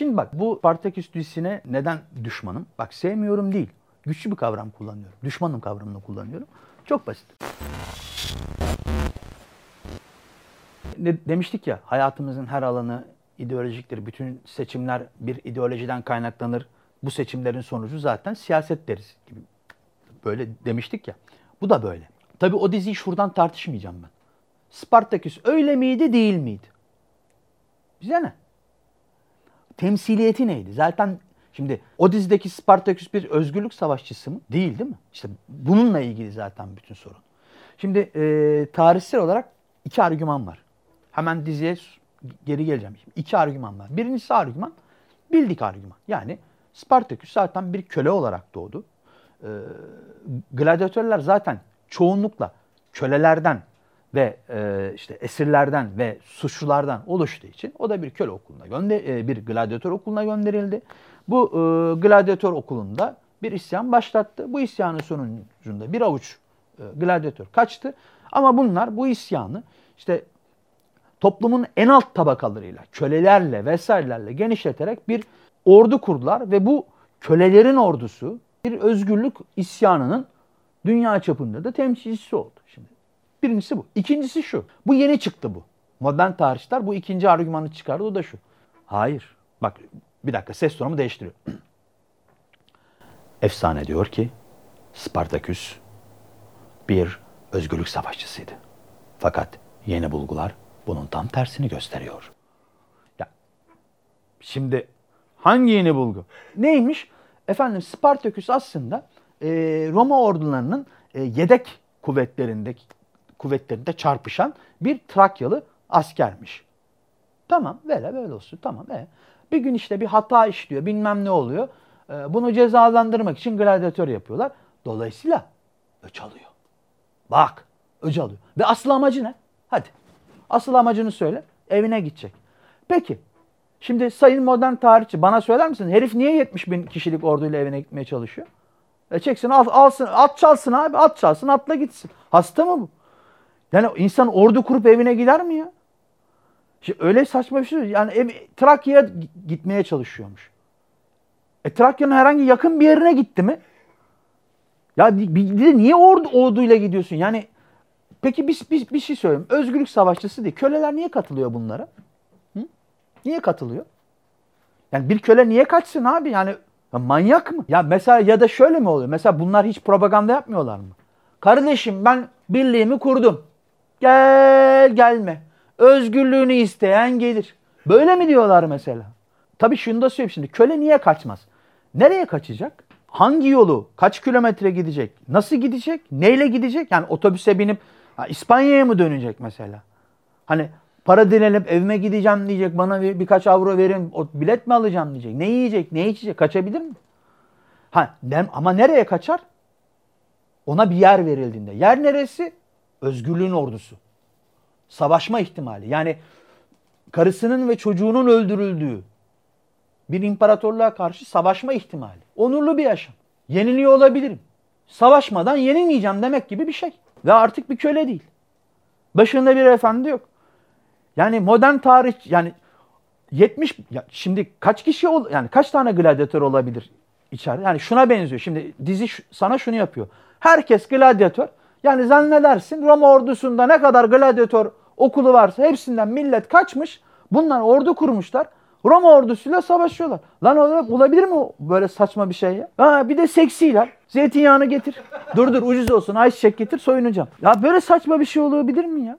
Şimdi bak, bu Spartaküs dizisine neden düşmanım? Bak, sevmiyorum değil. Güçlü bir kavram kullanıyorum. Düşmanım kavramını kullanıyorum. Çok basit. Demiştik ya, hayatımızın her alanı ideolojiktir. Bütün seçimler bir ideolojiden kaynaklanır. Bu seçimlerin sonucu zaten siyaset deriz gibi. Böyle demiştik ya. Bu da böyle. Tabii o diziyi şuradan tartışmayacağım ben. Spartaküs öyle miydi, değil miydi? Bize ne? Temsiliyeti neydi? Zaten şimdi o dizideki Spartaküs bir özgürlük savaşçısı mı? Değil, değil mi? İşte bununla ilgili zaten bütün sorun. Şimdi tarihsel olarak iki argüman var. Hemen diziye geri geleceğim. Şimdi iki argüman var. Birincisi argüman, bildik argüman. Yani Spartaküs zaten bir köle olarak doğdu. Gladyatörler zaten çoğunlukla kölelerden ve işte esirlerden ve suçlulardan oluştuğu için o da bir köle okuluna bir gladyatör okuluna gönderildi. Bu gladyatör okulunda bir isyan başlattı. Bu isyanın sonucunda bir avuç gladyatör kaçtı. Ama bunlar bu isyanı işte toplumun en alt tabakalarıyla, kölelerle vesairelerle genişleterek bir ordu kurdular ve bu kölelerin ordusu bir özgürlük isyanının dünya çapında da temsilcisi oldu. Şimdi birincisi bu. İkincisi şu. Bu yeni çıktı bu. Modern tarihçiler bu ikinci argümanı çıkardı. O da şu. Hayır. Bak bir dakika, ses tonumu değiştiriyor. Efsane diyor ki Spartaküs bir özgürlük savaşçısıydı. Fakat yeni bulgular bunun tam tersini gösteriyor. Ya, şimdi hangi yeni bulgu? Neymiş? Efendim Spartaküs aslında Roma ordularının yedek kuvvetlerinde çarpışan bir Trakyalı askermiş. Tamam, böyle olsun. Tamam. Bir gün işte bir hata işliyor, bilmem ne oluyor. Bunu cezalandırmak için gladyatör yapıyorlar. Dolayısıyla öç alıyor. Bak, öç alıyor. Ve asıl amacı ne? Hadi. Asıl amacını söyle. Evine gidecek. Peki. Şimdi sayın modern tarihçi, bana söyler misin? Herif niye 70.000 kişilik orduyla evine gitmeye çalışıyor? Çeksin, alsın, at çalsın abi. At çalsın, atla gitsin. Hasta mı bu? Yani insan ordu kurup evine gider mi ya? Şimdi öyle saçma bir şey. Yani Trakya'ya gitmeye çalışıyormuş. Trakya'nın herhangi yakın bir yerine gitti mi? Ya niye orduyla gidiyorsun? Yani peki bir şey söyleyeyim. Özgürlük savaşçısı değil. Köleler niye katılıyor bunlara? Hı? Niye katılıyor? Yani bir köle niye kaçsın abi? Yani ya manyak mı? Ya mesela, ya da şöyle mi oluyor? Mesela bunlar hiç propaganda yapmıyorlar mı? Kardeşim ben birliğimi kurdum. Gel gelme. Özgürlüğünü isteyen gelir. Böyle mi diyorlar mesela? Tabii şunu da söyleyeyim şimdi. Köle niye kaçmaz? Nereye kaçacak? Hangi yolu? Kaç kilometre gidecek? Nasıl gidecek? Neyle gidecek? Yani otobüse binip İspanya'ya mı dönecek mesela? Hani para dilenip evime gideceğim diyecek. Bana birkaç avro verin. Bilet mi alacağım diyecek. Ne yiyecek? Ne içecek? Kaçabilir mi? Ama nereye kaçar? Ona bir yer verildiğinde. Yer neresi? Özgürlüğün ordusu. Savaşma ihtimali. Yani karısının ve çocuğunun öldürüldüğü bir imparatorluğa karşı savaşma ihtimali. Onurlu bir yaşam. Yeniliyor olabilirim. Savaşmadan yenilmeyeceğim demek gibi bir şey. Ve artık bir köle değil. Başında bir efendi yok. Yani modern tarih, yani 70, ya şimdi kaç kişi yani kaç tane gladyatör olabilir içeride? Yani şuna benziyor. Şimdi dizi sana şunu yapıyor. Herkes gladyatör. Yani zannedersin Roma ordusunda ne kadar gladyatör okulu varsa hepsinden millet kaçmış. Bunlar ordu kurmuşlar. Roma ordusuyla savaşıyorlar. Lan olabilir mi böyle saçma bir şey ya? Ha, bir de seksiler. Zeytinyağını getir. Dur ucuz olsun, ayçiçek getir, soyunacağım. Ya böyle saçma bir şey olabilir mi ya?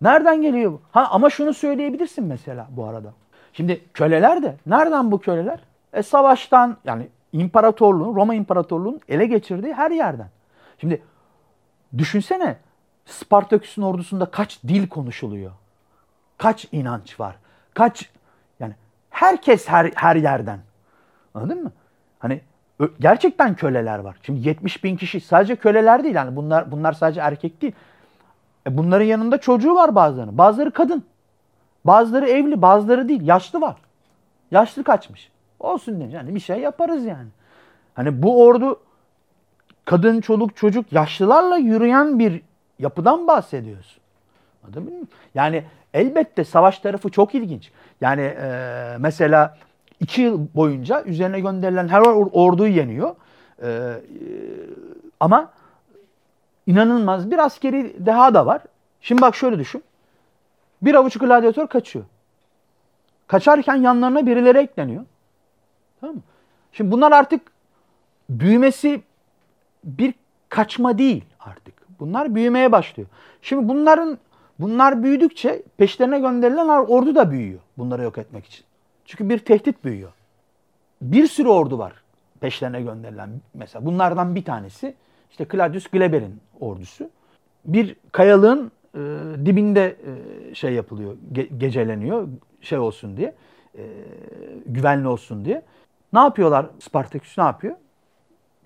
Nereden geliyor bu? Ama şunu söyleyebilirsin mesela bu arada. Şimdi köleler de, nereden bu köleler? Savaştan, yani Roma İmparatorluğu'nun ele geçirdiği her yerden. Şimdi düşünsene, Spartaküs'ün ordusunda kaç dil konuşuluyor? Kaç inanç var? Yani herkes her yerden. Anladın mı? Hani gerçekten köleler var. Şimdi 70.000 kişi sadece köleler değil. Yani bunlar sadece erkek değil. Bunların yanında çocuğu var bazılarının. Bazıları kadın. Bazıları evli, bazıları değil. Yaşlı var. Yaşlı kaçmış. Olsun demiş. Yani bir şey yaparız yani. Hani bu ordu kadın, çoluk, çocuk, yaşlılarla yürüyen bir yapıdan bahsediyoruz. Yani elbette savaş tarafı çok ilginç. Yani mesela 2 yıl boyunca üzerine gönderilen her orduyu yeniyor. Ama inanılmaz bir askeri deha da var. Şimdi bak şöyle düşün. Bir avuç gladyatör kaçıyor. Kaçarken yanlarına birileri ekleniyor. Tamam mı? Şimdi bunlar artık büyümesi bir kaçma değil artık. Bunlar büyümeye başlıyor. Şimdi bunlar büyüdükçe peşlerine gönderilen ordu da büyüyor bunları yok etmek için. Çünkü bir tehdit büyüyor. Bir sürü ordu var peşlerine gönderilen. Mesela bunlardan bir tanesi işte Claudius Gleber'in ordusu. Bir kayalığın dibinde şey yapılıyor, geceleniyor şey olsun diye, güvenli olsun diye. Ne yapıyorlar? Spartaküs ne yapıyor?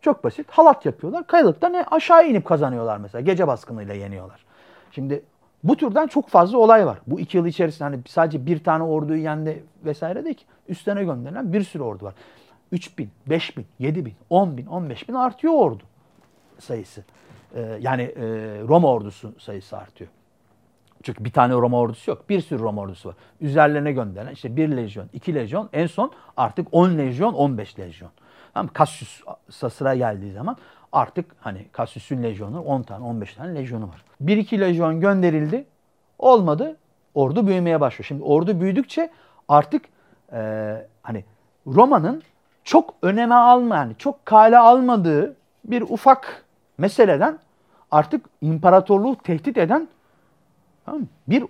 Çok basit. Halat yapıyorlar. Kayalıktan aşağı inip kazanıyorlar mesela. Gece baskınıyla yeniyorlar. Şimdi bu türden çok fazla olay var. Bu 2 yıl içerisinde hani sadece bir tane orduyu yendi vesaire değil ki. Üstlerine gönderilen bir sürü ordu var. 3000, 5000, 7000, 10000, 15000 artıyor ordu sayısı. Roma ordusu sayısı artıyor. Çünkü bir tane Roma ordusu yok. Bir sürü Roma ordusu var. Üzerlerine gönderilen işte 1 lejyon, 2 lejyon, en son artık 10 lejyon, 15 lejyon. Tamam, Cassius'a sıra geldiği zaman artık hani Cassius'un lejyonu 10 tane, 15 tane lejyonu var. 1-2 lejyon gönderildi. Olmadı. Ordu büyümeye başlıyor. Şimdi ordu büyüdükçe artık hani Roma'nın çok öneme almayan, yani çok kale almadığı bir ufak meseleden artık imparatorluğu tehdit eden bir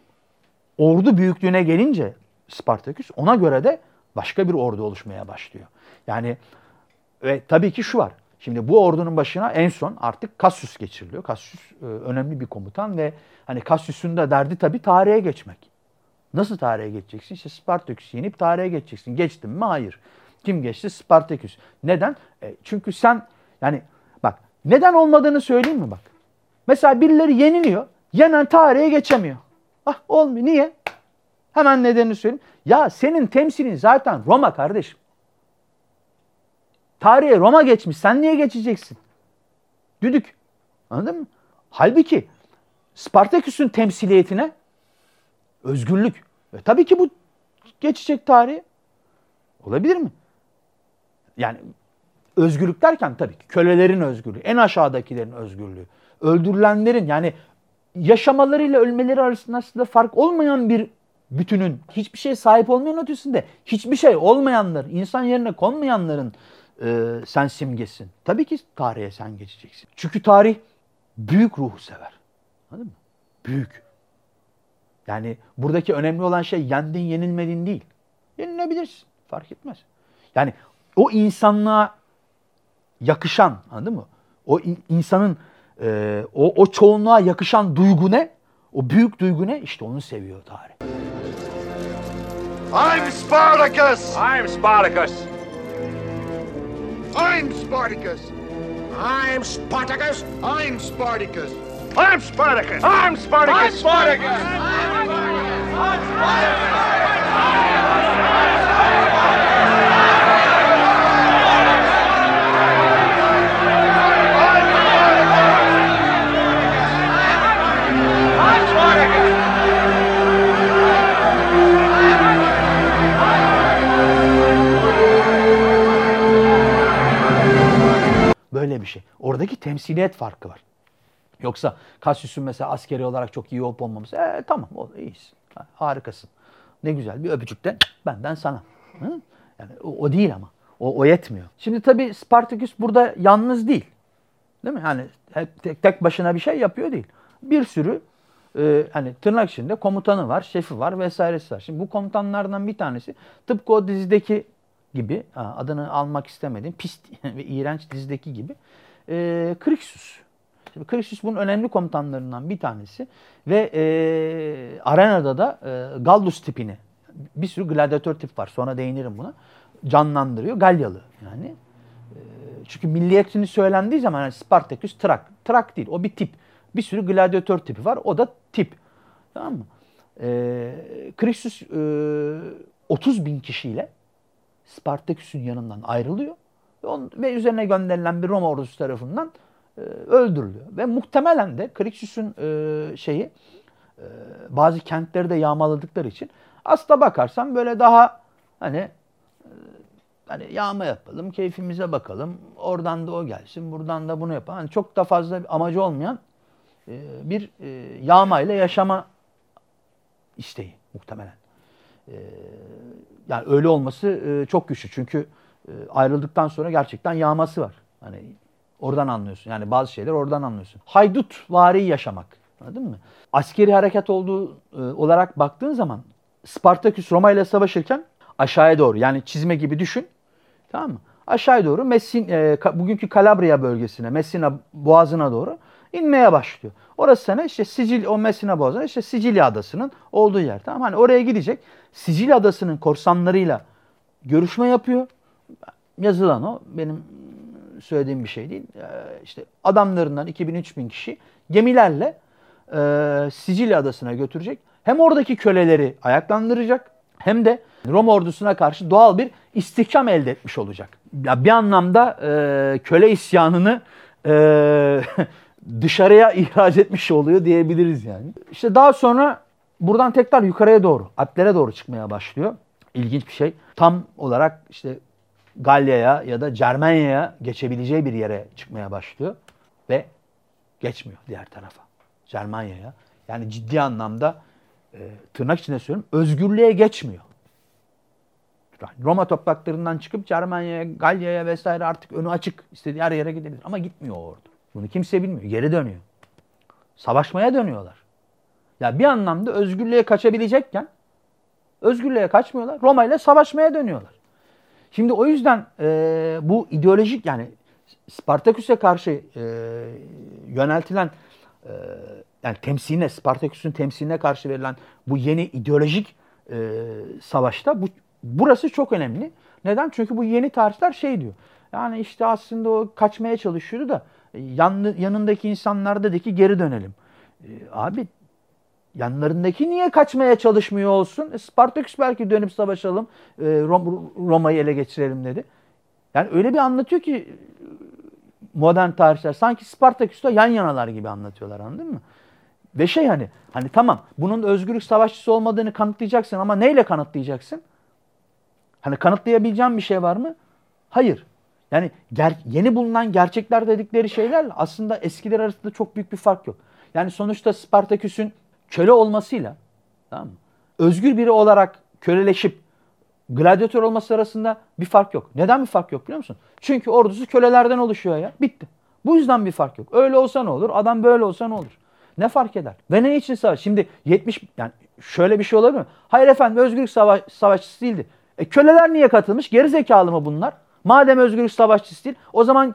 ordu büyüklüğüne gelince Spartaküs ona göre de başka bir ordu oluşmaya başlıyor. Yani ve tabii ki şu var. Şimdi bu ordunun başına en son artık Cassius geçiriliyor. Cassius önemli bir komutan ve hani Cassius'un da derdi tabii tarihe geçmek. Nasıl tarihe geçeceksin? İşte Spartaküs'ü yenip tarihe geçeceksin. Geçtin mi? Hayır. Kim geçti? Spartaküs. Neden? Çünkü sen yani bak neden olmadığını söyleyeyim mi bak. Mesela birileri yeniliyor. Yenen tarihe geçemiyor. Ah olmuyor. Niye? Hemen nedenini söyleyeyim. Ya senin temsilin zaten Roma kardeşim. Tarihe Roma geçmiş. Sen niye geçeceksin? Düdük. Anladın mı? Halbuki Spartaküs'ün temsiliyetine özgürlük. Ve tabii ki bu geçecek tarihe. Olabilir mi? Yani özgürlük derken tabii ki kölelerin özgürlüğü, en aşağıdakilerin özgürlüğü, öldürülenlerin yani yaşamalarıyla ölmeleri arasında fark olmayan bir bütünün, hiçbir şeye sahip olmayan ötesinde hiçbir şey olmayanların, insan yerine konmayanların sen simgesin. Tabii ki tarihe sen geçeceksin. Çünkü tarih büyük ruhu sever. Anladın mı? Büyük. Yani buradaki önemli olan şey yendin yenilmedin değil. Yenilebilirsin. Fark etmez. Yani o insanlığa yakışan, anladın mı? O insanın o çoğunluğa yakışan duygu ne? O büyük duygu ne? İşte onu seviyor tarih. I'm Spartacus. I'm Spartacus. I'm Spartacus. I'm Spartacus. I'm Spartacus. I'm Spartacus. I'm Spartacus. I'm Spartacus. I'm Spartacus. Böyle bir şey. Oradaki temsiliyet farkı var. Yoksa Cassius'un mesela askeri olarak çok iyi olup olmaması. Tamam iyisin. Harikasın. Ne güzel bir öpücükten benden sana. Hı? Yani o değil ama. O yetmiyor. Şimdi tabii Spartaküs burada yalnız değil. Değil mi? Yani tek başına bir şey yapıyor değil. Bir sürü hani tırnak içinde komutanı var, şefi var vesairesi var. Şimdi bu komutanlardan bir tanesi tıpkı o dizideki gibi, adını almak istemediğim pis ve iğrenç dizideki gibi Krixus. Şimdi Krixus bunun önemli komutanlarından bir tanesi ve arenada da Gallus tipini, bir sürü gladyatör tip var, sonra değinirim buna, canlandırıyor. Galyalı yani. Çünkü milliyetini söylendiği zaman yani Spartaküs Trak değil, o bir tip. Bir sürü gladyatör tipi var, o da tip. Tamam mı? Krixus 30.000 kişiyle Spartaküs'ün yanından ayrılıyor ve üzerine gönderilen bir Roma ordusu tarafından öldürülüyor. Ve muhtemelen de Krixus'un bazı kentleri de yağmaladıkları için aslına bakarsan böyle daha hani Hani yağma yapalım, keyfimize bakalım, oradan da o gelsin, buradan da bunu yapalım. Yani çok da fazla amacı olmayan bir yağmayla yaşama isteği muhtemelen. Yani öyle olması çok güçlü. Çünkü ayrıldıktan sonra gerçekten yağması var. Hani oradan anlıyorsun. Yani bazı şeyler oradan anlıyorsun. Haydutvari yaşamak. Anladın mı? Askeri harekat olduğu olarak baktığın zaman Spartaküs Roma ile savaşırken aşağıya doğru, yani çizme gibi düşün. Tamam mı? Aşağıya doğru Messina, bugünkü Kalabria bölgesine, Messina Boğazı'na doğru inmeye başlıyor. Orası ne? İşte Sicilya, o Messina Boğazı'na, işte Sicilya Adası'nın olduğu yer. Tamam, hani oraya gidecek. Sicilya Adası'nın korsanlarıyla görüşme yapıyor. Yazılan o, benim söylediğim bir şey değil. İşte adamlarından 2000-3000 kişi gemilerle Sicilya Adası'na götürecek. Hem oradaki köleleri ayaklandıracak hem de Roma ordusuna karşı doğal bir istihkam elde etmiş olacak. Ya bir anlamda köle isyanını dışarıya ihraç etmiş oluyor diyebiliriz yani. İşte daha sonra buradan tekrar yukarıya doğru, Alplere doğru çıkmaya başlıyor. İlginç bir şey. Tam olarak işte Galya'ya ya da Cermenya'ya geçebileceği bir yere çıkmaya başlıyor ve geçmiyor diğer tarafa, Cermenya'ya. Yani ciddi anlamda tırnak içinde söylüyorum, özgürlüğe geçmiyor. Roma topraklarından çıkıp Cermenya'ya, Galya'ya vesaire artık önü açık, istediği her yere gidebilir ama gitmiyor orada. Bunu kimse bilmiyor. Geri dönüyor. Savaşmaya dönüyorlar. Ya bir anlamda özgürlüğe kaçabilecekken özgürlüğe kaçmıyorlar. Roma ile savaşmaya dönüyorlar. Şimdi o yüzden bu ideolojik, yani Spartaküs'e karşı yöneltilen yani temsiline, Spartaküs'ün temsiline karşı verilen bu yeni ideolojik savaşta burası çok önemli. Neden? Çünkü bu yeni tarihler şey diyor. Yani işte aslında o kaçmaya çalışıyordu da yanındaki insanlar dedi ki geri dönelim. Abi yanlarındaki niye kaçmaya çalışmıyor olsun? Spartaküs belki dönüp savaşalım, Roma'yı ele geçirelim dedi. Yani öyle bir anlatıyor ki modern tarihçiler, sanki Spartaküs'le yan yanalar gibi anlatıyorlar, anladın mı? Ve şey, hani tamam, bunun özgürlük savaşçısı olmadığını kanıtlayacaksın ama neyle kanıtlayacaksın? Hani kanıtlayabileceğin bir şey var mı? Hayır. Yani yeni bulunan gerçekler dedikleri şeylerle aslında eskiler arasında çok büyük bir fark yok. Yani sonuçta Spartaküs'ün köle olmasıyla, tamam mı, özgür biri olarak köleleşip gladyatör olması arasında bir fark yok. Neden bir fark yok biliyor musun? Çünkü ordusu kölelerden oluşuyor ya. Bitti. Bu yüzden bir fark yok. Öyle olsa ne olur? Adam böyle olsa ne olur? Ne fark eder? Ve ne için savaş? Şimdi yani şöyle bir şey olabilir mi? Hayır efendim, özgürlük savaşçısı değildi. Köleler niye katılmış? Geri zekalı mı bunlar? Madem özgürlük savaşçısı değil, o zaman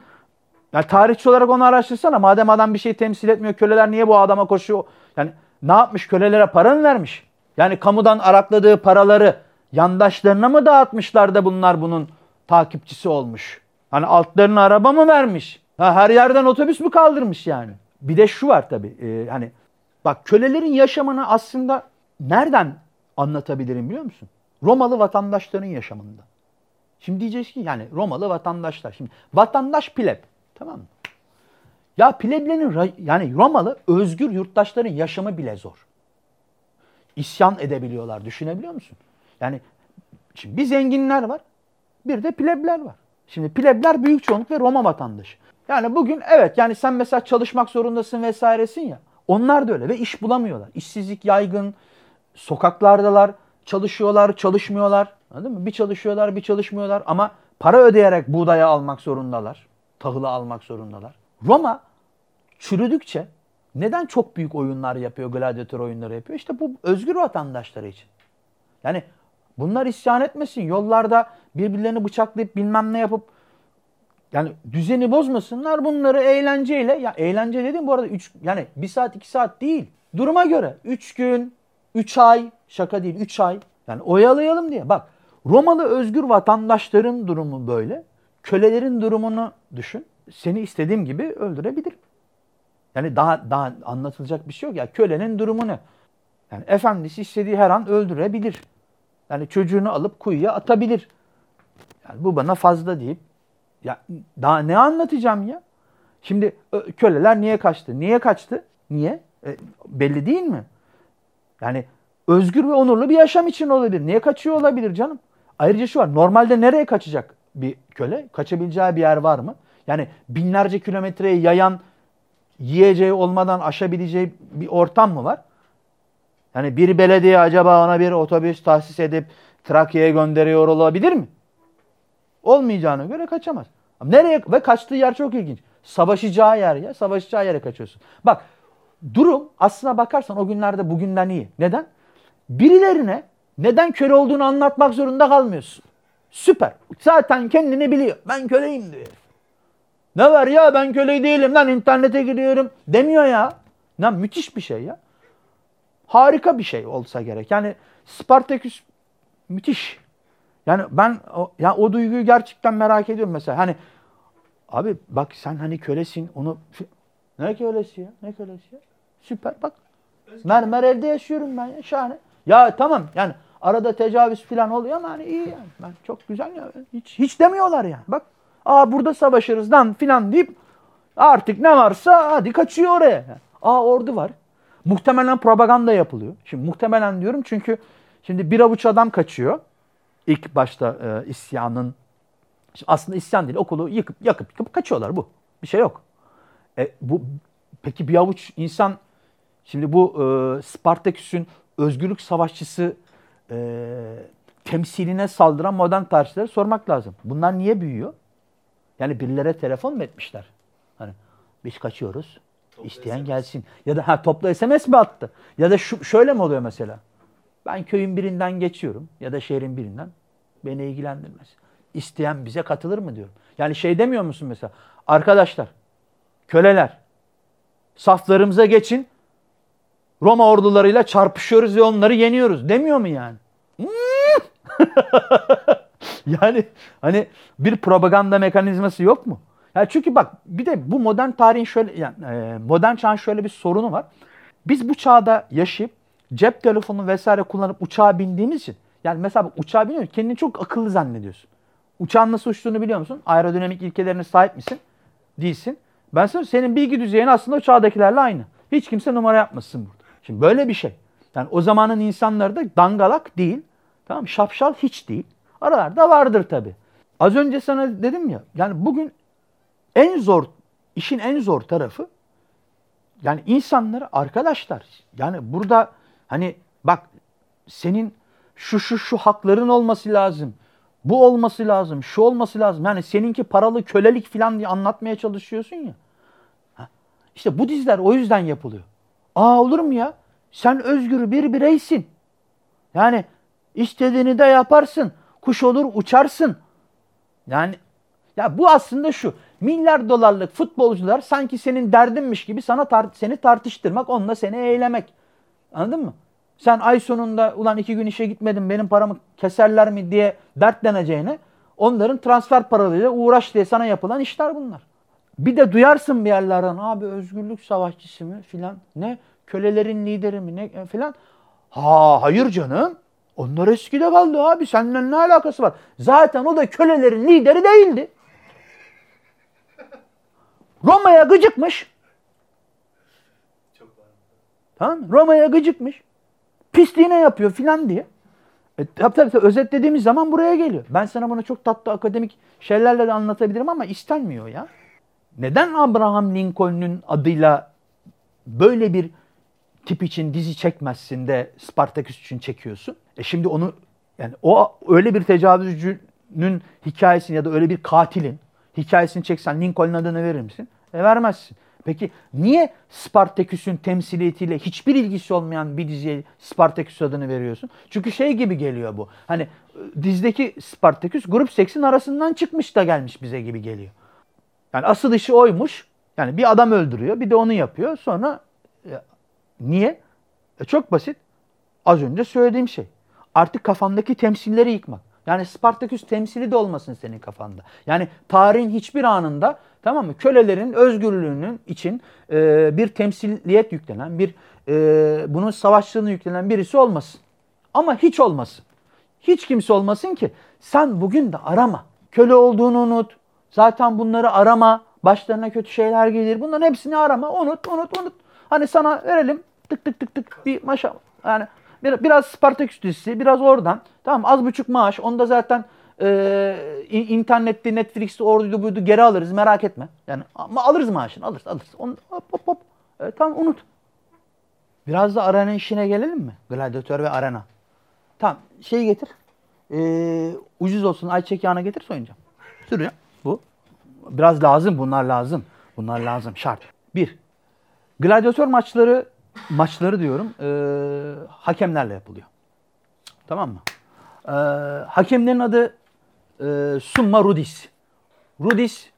yani tarihçi olarak onu araştırsana. Madem adam bir şey temsil etmiyor, köleler niye bu adama koşuyor? Yani ne yapmış? Kölelere para mı vermiş? Yani kamudan arakladığı paraları yandaşlarına mı dağıtmışlar da bunlar bunun takipçisi olmuş? Hani altlarına araba mı vermiş? Her yerden otobüs mü kaldırmış yani? Bir de şu var tabii. Hani bak, kölelerin yaşamını aslında nereden anlatabilirim biliyor musun? Romalı vatandaşların yaşamında. Şimdi diyeceğiz ki yani Romalı vatandaşlar. Şimdi vatandaş pleb. Tamam mı? Ya pleblerin, yani Romalı özgür yurttaşların yaşamı bile zor. İsyan edebiliyorlar. Düşünebiliyor musun? Yani şimdi bir zenginler var, bir de plebler var. Şimdi plebler büyük çoğunlukla Roma vatandaşı. Yani bugün evet, yani sen mesela çalışmak zorundasın vesairesin ya. Onlar da öyle ve iş bulamıyorlar. İşsizlik yaygın, sokaklardalar, çalışıyorlar, çalışmıyorlar. Anladın mı? Bir çalışıyorlar, bir çalışmıyorlar ama para ödeyerek buğdayı almak zorundalar. Tahılı almak zorundalar. Roma çürüdükçe neden çok büyük oyunlar yapıyor, gladyatör oyunları yapıyor? İşte bu özgür vatandaşları için. Yani bunlar isyan etmesin, yollarda birbirlerini bıçaklayıp bilmem ne yapıp yani düzeni bozmasınlar, bunları eğlenceyle, ya eğlence dedim bu arada, yani 1 saat 2 saat değil, duruma göre 3 gün, 3 ay, şaka değil 3 ay yani oyalayalım diye. Bak, Romalı özgür vatandaşların durumu böyle, kölelerin durumunu düşün, seni istediğim gibi öldürebilir. Yani daha anlatılacak bir şey yok ya, kölenin durumu ne? Yani efendisi istediği her an öldürebilir. Yani çocuğunu alıp kuyuya atabilir. Yani bu bana fazla deyip, ya daha ne anlatacağım ya? Şimdi köleler niye kaçtı? Niye kaçtı? Niye? Belli değil mi? Yani özgür ve onurlu bir yaşam için olabilir. Niye kaçıyor olabilir canım? Ayrıca şu var, normalde nereye kaçacak bir köle kaçabileceği bir yer var mı? Yani binlerce kilometreye yayan, yiyeceği olmadan aşabileceği bir ortam mı var? Yani bir belediye acaba ona bir otobüs tahsis edip Trakya'ya gönderiyor olabilir mi? Olmayacağına göre kaçamaz. Nereye? Ve kaçtığı yer çok ilginç. Savaşacağı yer ya. Savaşacağı yere kaçıyorsun. Bak, durum aslına bakarsan o günlerde bugünden iyi. Neden? Birilerine neden köle olduğunu anlatmak zorunda kalmıyorsun. Süper. Zaten kendini biliyor. Ben köleyim diyor. Ne var ya, ben köle değilim lan, internete giriyorum demiyor ya. Lan müthiş bir şey ya. Harika bir şey olsa gerek. Yani Spartaküs müthiş. Yani ben o duyguyu gerçekten merak ediyorum mesela. Hani abi bak sen hani kölesin, onu ne kölesi ya? Ne kölesi ya? Süper bak. Mermer evde yaşıyorum ben ya. Şahane. Ya tamam yani arada tecavüz falan oluyor ama hani iyi yani. Ben çok güzel ya. Hiç demiyorlar yani. Bak aa burada savaşırız lan filan deyip artık ne varsa hadi kaçıyor oraya. Aa ordu var. Muhtemelen propaganda yapılıyor. Şimdi muhtemelen diyorum çünkü şimdi bir avuç adam kaçıyor. İlk başta isyanın, aslında isyan değil, okulu yakıp kaçıyorlar bu. Bir şey yok. Peki bir avuç insan, şimdi bu Spartaküs'ün özgürlük savaşçısı temsiline saldıran modern tarihçilere sormak lazım. Bunlar niye büyüyor? Yani birilere telefon mu etmişler? Hani biz kaçıyoruz, toplu isteyen SMS gelsin. Ya da toplu SMS mi attı? Ya da şöyle mi oluyor mesela? Ben köyün birinden geçiyorum ya da şehrin birinden, beni ilgilendirmez. İsteyen bize katılır mı diyorum. Yani şey demiyor musun mesela? Arkadaşlar, köleler, saflarımıza geçin, Roma ordularıyla çarpışıyoruz ve onları yeniyoruz demiyor mu yani? Yani hani bir propaganda mekanizması yok mu? Yani çünkü bak bir de bu modern tarihin şöyle, yani modern çağın şöyle bir sorunu var. Biz bu çağda yaşayıp cep telefonu vesaire kullanıp uçağa bindiğimiz için, yani mesela uçağa biniyorsun, kendini çok akıllı zannediyorsun. Uçağın nasıl uçtuğunu biliyor musun? Aerodinamik ilkelerine sahip misin? Değilsin. Ben sana senin bilgi düzeyin aslında uçağdakilerle aynı. Hiç kimse numara yapmasın burada. Şimdi böyle bir şey. Yani o zamanın insanları da dangalak değil. Tamam, şapşal hiç değil. Aralarda vardır tabii. Az önce sana dedim ya, yani bugün işin en zor tarafı, yani insanları arkadaşlar, yani burada hani bak senin şu hakların olması lazım, bu olması lazım, şu olması lazım. Yani seninki paralı kölelik falan diye anlatmaya çalışıyorsun ya. İşte bu diziler o yüzden yapılıyor. Aa olur mu ya? Sen özgür bir bireysin. Yani istediğini de yaparsın. Kuş olur uçarsın. Yani ya bu aslında şu. Milyar dolarlık futbolcular sanki senin derdinmiş gibi seni tartıştırmak, onunla seni eğlemek. Anladın mı? Sen ay sonunda ulan 2 gün işe gitmedim benim paramı keserler mi diye dertleneceğine, onların transfer paralarıyla uğraş diye sana yapılan işler bunlar. Bir de duyarsın bir yerlerden abi özgürlük savaşçısı mı filan, ne kölelerin lideri mi ne filan. Ha hayır canım, onlar eskide kaldı abi, seninle ne alakası var? Zaten o da kölelerin lideri değildi. Roma'ya gıcıkmış. Tamam, Roma'ya gıcıkmış. Pisliğine yapıyor filan diye. Tabii özetlediğimiz zaman buraya geliyor. Ben sana bunu çok tatlı akademik şeylerle de anlatabilirim ama istenmiyor ya. Neden Abraham Lincoln'un adıyla böyle bir tip için dizi çekmezsin de Spartaküs için çekiyorsun? Şimdi onu, yani o öyle bir tecavüzcünün hikayesini ya da öyle bir katilin hikayesini çeksen Lincoln'un adını verir misin? Vermezsin. Peki niye Spartaküs'ün temsiliyetiyle hiçbir ilgisi olmayan bir diziye Spartaküs adını veriyorsun? Çünkü şey gibi geliyor bu. Hani dizdeki Spartaküs grup seksin arasından çıkmış da gelmiş bize gibi geliyor. Yani asıl işi oymuş. Yani bir adam öldürüyor, bir de onu yapıyor. Sonra niye? Çok basit. Az önce söylediğim şey. Artık kafandaki temsilleri yıkmak. Yani Spartaküs temsili de olmasın senin kafanda. Yani tarihin hiçbir anında, tamam mı, kölelerin özgürlüğünün için bir temsiliyet yüklenen, bir bunun savaşçılığına yüklenen birisi olmasın. Ama hiç olmasın. Hiç kimse olmasın ki sen bugün de arama. Köle olduğunu unut. Zaten bunları arama. Başlarına kötü şeyler gelir. Bunların hepsini arama. Unut. Hani sana verelim tık bir maşa. Yani biraz Spartaküs dizisi, biraz oradan. Tamam, az buçuk maaş. Onda zaten internette, Netflix'te, orada buydu, geri alırız, merak etme. Yani ama alırız maaşını, alırız. Onu hop hop hop. Tamam, unut. Biraz da arena işine gelelim mi? Gladyatör ve arena. Tamam, şeyi getir. Ucuz olsun ayçiçek yağına getir, soyunacağım. Süreceğim. Bu. Biraz lazım, bunlar lazım. Bunlar lazım, şart. Bir, gladyatör maçları diyorum, hakemlerle yapılıyor. Tamam mı? Hakemlerin adı Summa Rudis. Rudis,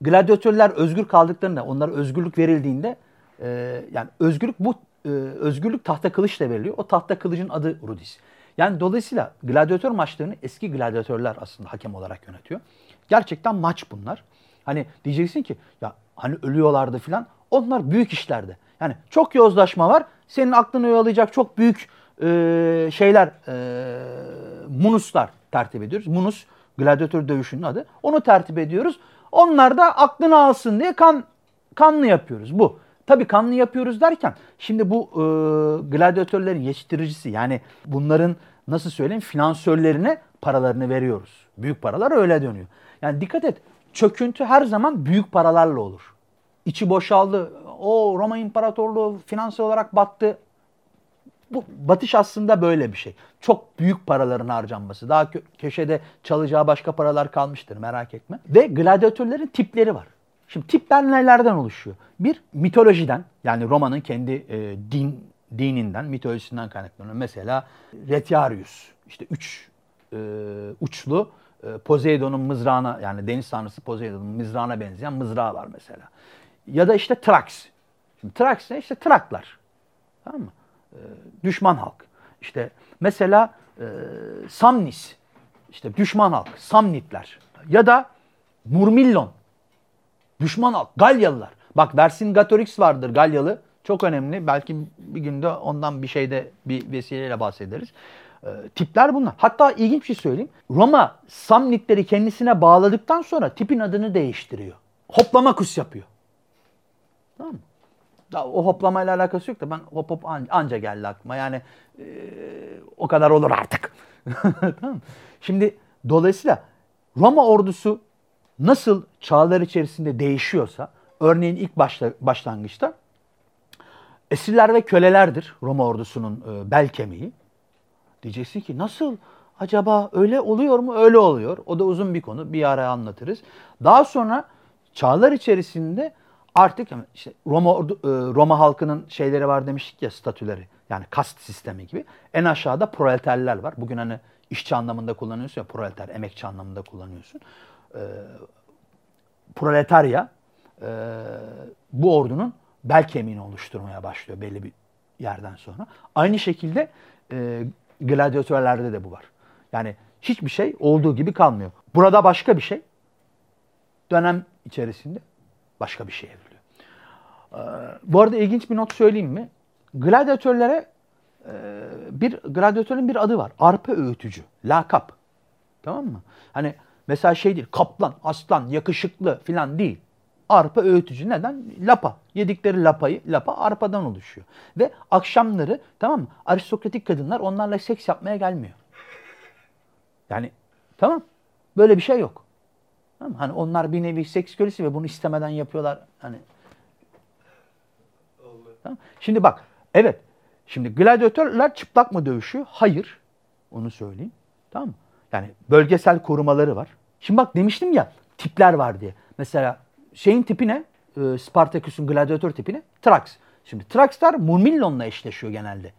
gladyatörler özgür kaldıklarında, onlara özgürlük verildiğinde, yani özgürlük özgürlük tahta kılıçla veriliyor. O tahta kılıcın adı Rudis. Yani dolayısıyla gladyatör maçlarını eski gladyatörler aslında hakem olarak yönetiyor. Gerçekten maç bunlar. Hani diyeceksin ki ya hani ölüyorlardı filan. Onlar büyük işlerde. Yani çok yozlaşma var. Senin aklını oyalayacak çok büyük munuslar tertip ediyoruz. Munus, gladyatör dövüşünün adı. Onu tertip ediyoruz. Onlar da aklını alsın diye kanlı yapıyoruz. Bu. Tabii kanlı yapıyoruz derken şimdi bu gladyatörlerin yetiştiricisi, yani bunların nasıl söyleyeyim, finansörlerine paralarını veriyoruz. Büyük paralar öyle dönüyor. Yani dikkat et, çöküntü her zaman büyük paralarla olur. İçi boşaldı, o Roma İmparatorluğu finansal olarak battı. Bu batış aslında böyle bir şey. Çok büyük paraların harcanması. Daha köşede çalacağı başka paralar kalmıştır, merak etme. Ve gladyatörlerin tipleri var. Şimdi tipler nelerden oluşuyor? Bir, mitolojiden, yani Roma'nın kendi dininden, mitolojisinden kaynaklanıyor. Mesela Retiarius, işte uçlu Poseidon'un mızrağına, yani deniz tanrısı Poseidon'un mızrağına benzeyen mızrağı var mesela. Ya da işte Trax. Şimdi Trax ne? İşte Traklar. Tamam mı? Düşman halk. İşte mesela Samnis. İşte düşman halk. Samnitler. Ya da Murmillon. Düşman halk. Galyalılar. Bak Vercingetorix vardır, Galyalı. Çok önemli. Belki bir günde ondan bir şeyde bir vesileyle bahsederiz. Tipler bunlar. Hatta ilginç bir şey söyleyeyim. Roma Samnitleri kendisine bağladıktan sonra tipin adını değiştiriyor. Hoplamakus yapıyor. Tamam mı? Ya, o hoplamayla alakası yok da ben hop anca geldi aklıma. Yani o kadar olur artık. Tamam mı? Şimdi dolayısıyla Roma ordusu nasıl çağlar içerisinde değişiyorsa, örneğin ilk başlangıçta esirler ve kölelerdir Roma ordusunun bel kemiği. Diyeceksin ki nasıl acaba, öyle oluyor mu? Öyle oluyor. O da uzun bir konu. Bir ara anlatırız. Daha sonra çağlar içerisinde artık işte Roma halkının şeyleri var demiştik ya, statüleri. Yani kast sistemi gibi. En aşağıda proleterler var. Bugün hani işçi anlamında kullanıyorsun ya, proleter, emekçi anlamında kullanıyorsun. Proletarya bu ordunun bel kemiğini oluşturmaya başlıyor belli bir yerden sonra. Aynı şekilde gladyatörlerde de bu var. Yani hiçbir şey olduğu gibi kalmıyor. Burada başka bir şey, dönem içerisinde başka bir şey evriliyor. Bu arada ilginç bir not söyleyeyim mi? Gladyatörlere gladyatörün bir adı var. Arpa öğütücü, lakap. Tamam mı? Hani mesela şey değil, kaplan, aslan, yakışıklı filan değil. Arpa öğütücü. Neden? Lapa. Yedikleri lapa arpadan oluşuyor. Ve akşamları, tamam mı, aristokratik kadınlar onlarla seks yapmaya gelmiyor. Yani tamam, böyle bir şey yok. Tamam? Hani onlar bir nevi seks kölesi ve bunu istemeden yapıyorlar. Hani tamam. Şimdi bak, evet. Şimdi gladyatörler çıplak mı dövüşüyor? Hayır. Onu söyleyeyim. Tamam mı? Yani bölgesel korumaları var. Şimdi bak demiştim ya, tipler var diye. Mesela şeyin tipi ne? Spartaküs'ün gladyatör tipi ne? Trax. Şimdi Traxlar Murmillon'la eşleşiyor genelde.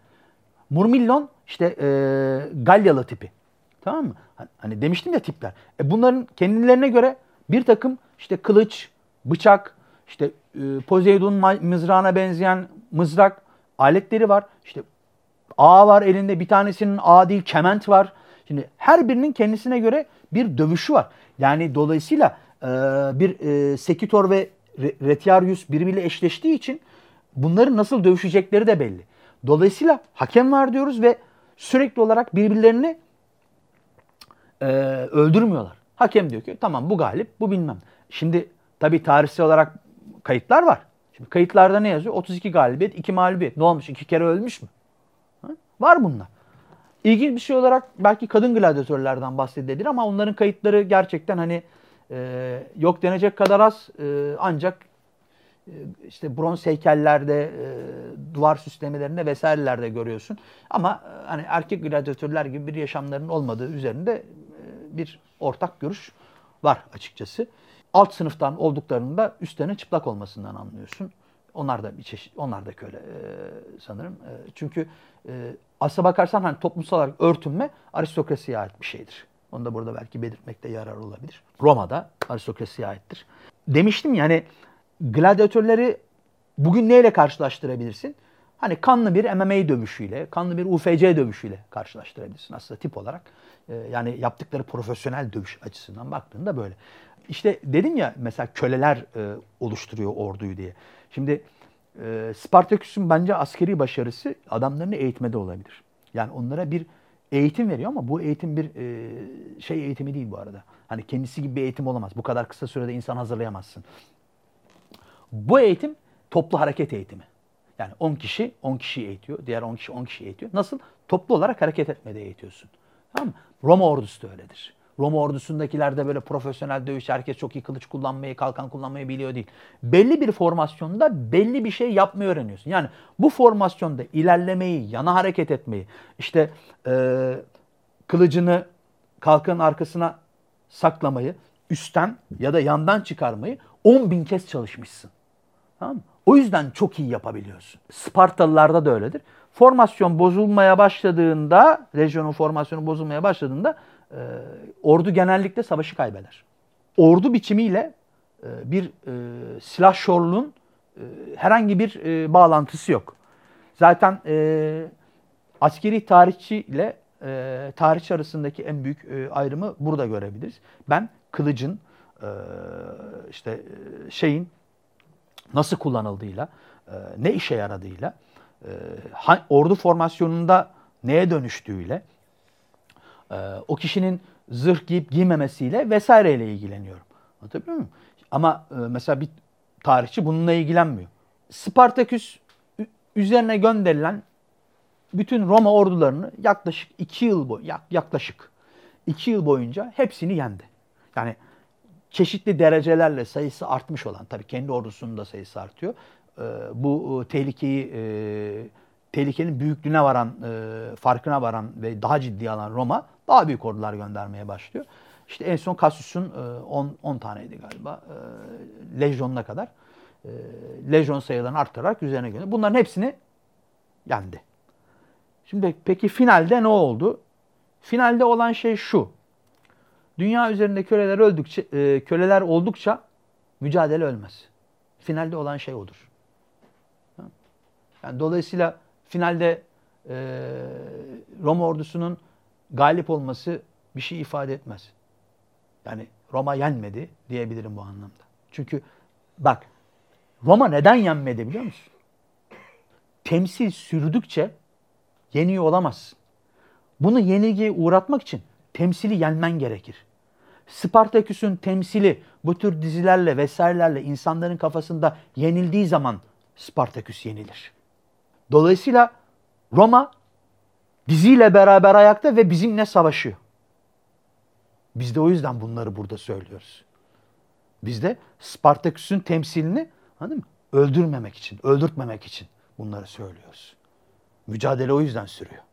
Murmillon işte Galyalı tipi. Tamam mı? Hani demiştim ya tipler. Bunların kendilerine göre bir takım işte kılıç, bıçak, işte Poseidon'un mızrağına benzeyen mızrak aletleri var. İşte ağ var elinde. Bir tanesinin ağ değil, kement var. Şimdi her birinin kendisine göre bir dövüşü var. Yani dolayısıyla bir Sekitor ve Retiarius birbiriyle eşleştiği için bunların nasıl dövüşecekleri de belli. Dolayısıyla hakem var diyoruz ve sürekli olarak birbirlerini öldürmüyorlar. Hakem diyor ki tamam bu galip, bu bilmem. Şimdi tabii tarihsel olarak kayıtlar var. Şimdi kayıtlarda ne yazıyor? 32 galibiyet, 2 mağlubiyet. Ne olmuş? 2 kere ölmüş mü? Ha? Var bunlar. İlginç bir şey olarak belki kadın gladyatörlerden bahsedilebilir ama onların kayıtları gerçekten hani yok denecek kadar az, ancak işte bronz heykellerde, duvar süslemelerinde vesairelerde görüyorsun. Ama hani erkek gladyatörler gibi bir yaşamlarının olmadığı üzerinde bir ortak görüş var açıkçası. Alt sınıftan olduklarını da üstlerine çıplak olmasından anlıyorsun. Onlar da bir çeşit, onlar da köle sanırım. Çünkü asla bakarsan hani toplumsal olarak örtünme aristokrasiye ait bir şeydir. Onu da burada belki belirtmekte yarar olabilir. Roma'da aristokrasiye aittir. Demiştim ya hani gladyatörleri bugün neyle karşılaştırabilirsin? Hani kanlı bir MMA dövüşüyle, kanlı bir UFC dövüşüyle karşılaştırabilirsin aslında tip olarak. Yani yaptıkları profesyonel dövüş açısından baktığında böyle. İşte dedim ya mesela köleler oluşturuyor orduyu diye. Şimdi Spartaküs'ün bence askeri başarısı adamlarını eğitmede olabilir. Yani onlara bir eğitim veriyor ama bu eğitim bir şey eğitimi değil bu arada. Hani kendisi gibi bir eğitim olamaz. Bu kadar kısa sürede insan hazırlayamazsın. Bu eğitim toplu hareket eğitimi. Yani 10 kişi 10 kişiyi eğitiyor. Diğer 10 kişi 10 kişiyi eğitiyor. Nasıl? Toplu olarak hareket etmede eğitiyorsun. Tamam mı? Roma ordusu da öyledir. Roma ordusundakiler de böyle profesyonel dövüş, herkes çok iyi kılıç kullanmayı, kalkan kullanmayı biliyor değil. Belli bir formasyonda belli bir şey yapmayı öğreniyorsun. Yani bu formasyonda ilerlemeyi, yana hareket etmeyi, işte kılıcını kalkanın arkasına saklamayı, üstten ya da yandan çıkarmayı 10.000 kez çalışmışsın. Tamam mı? O yüzden çok iyi yapabiliyorsun. Spartalılarda da öyledir. Formasyon bozulmaya başladığında, lejyonun formasyonu bozulmaya başladığında ordu genellikle savaşı kaybeder. Ordu biçimiyle bir silah şorluğun herhangi bir bağlantısı yok. Zaten askeri tarihçi ile tarihçi arasındaki en büyük ayrımı burada görebiliriz. Ben kılıcın, işte şeyin nasıl kullanıldığıyla, ne işe yaradığıyla, ordu formasyonunda neye dönüştüğüyle, o kişinin zırh giyip giymemesiyle vesaireyle ilgileniyorum. Anlatabiliyor muyum? Ama mesela bir tarihçi bununla ilgilenmiyor. Spartaküs üzerine gönderilen bütün Roma ordularını yaklaşık 2 yıl boyunca hepsini yendi. Yani çeşitli derecelerle sayısı artmış olan, tabii kendi ordusunun da sayısı artıyor. Bu tehlikenin büyüklüğüne varan, farkına varan ve daha ciddi alan Roma daha büyük ordular göndermeye başlıyor. İşte en son Cassius'un 10 taneydi galiba lejyonuna kadar. Lejyon sayılarını arttırarak üzerine gönderiyor. Bunların hepsini yendi. Şimdi peki finalde ne oldu? Finalde olan şey şu. Dünya üzerinde köleler oldukça mücadele ölmez. Finalde olan şey odur. Yani dolayısıyla finalde Roma ordusunun galip olması bir şey ifade etmez. Yani Roma yenmedi diyebilirim bu anlamda. Çünkü bak Roma neden yenmedi biliyor musun? Temsil sürdükçe yeniyor olamazsın. Bunu yenilgiye uğratmak için temsili yenmen gerekir. Spartaküs'ün temsili bu tür dizilerle vesairelerle insanların kafasında yenildiği zaman Spartaküs yenilir. Dolayısıyla Roma diziyle beraber ayakta ve bizimle savaşıyor. Biz de o yüzden bunları burada söylüyoruz. Biz de Spartaküs'ün temsilini öldürmemek için, öldürtmemek için bunları söylüyoruz. Mücadele o yüzden sürüyor.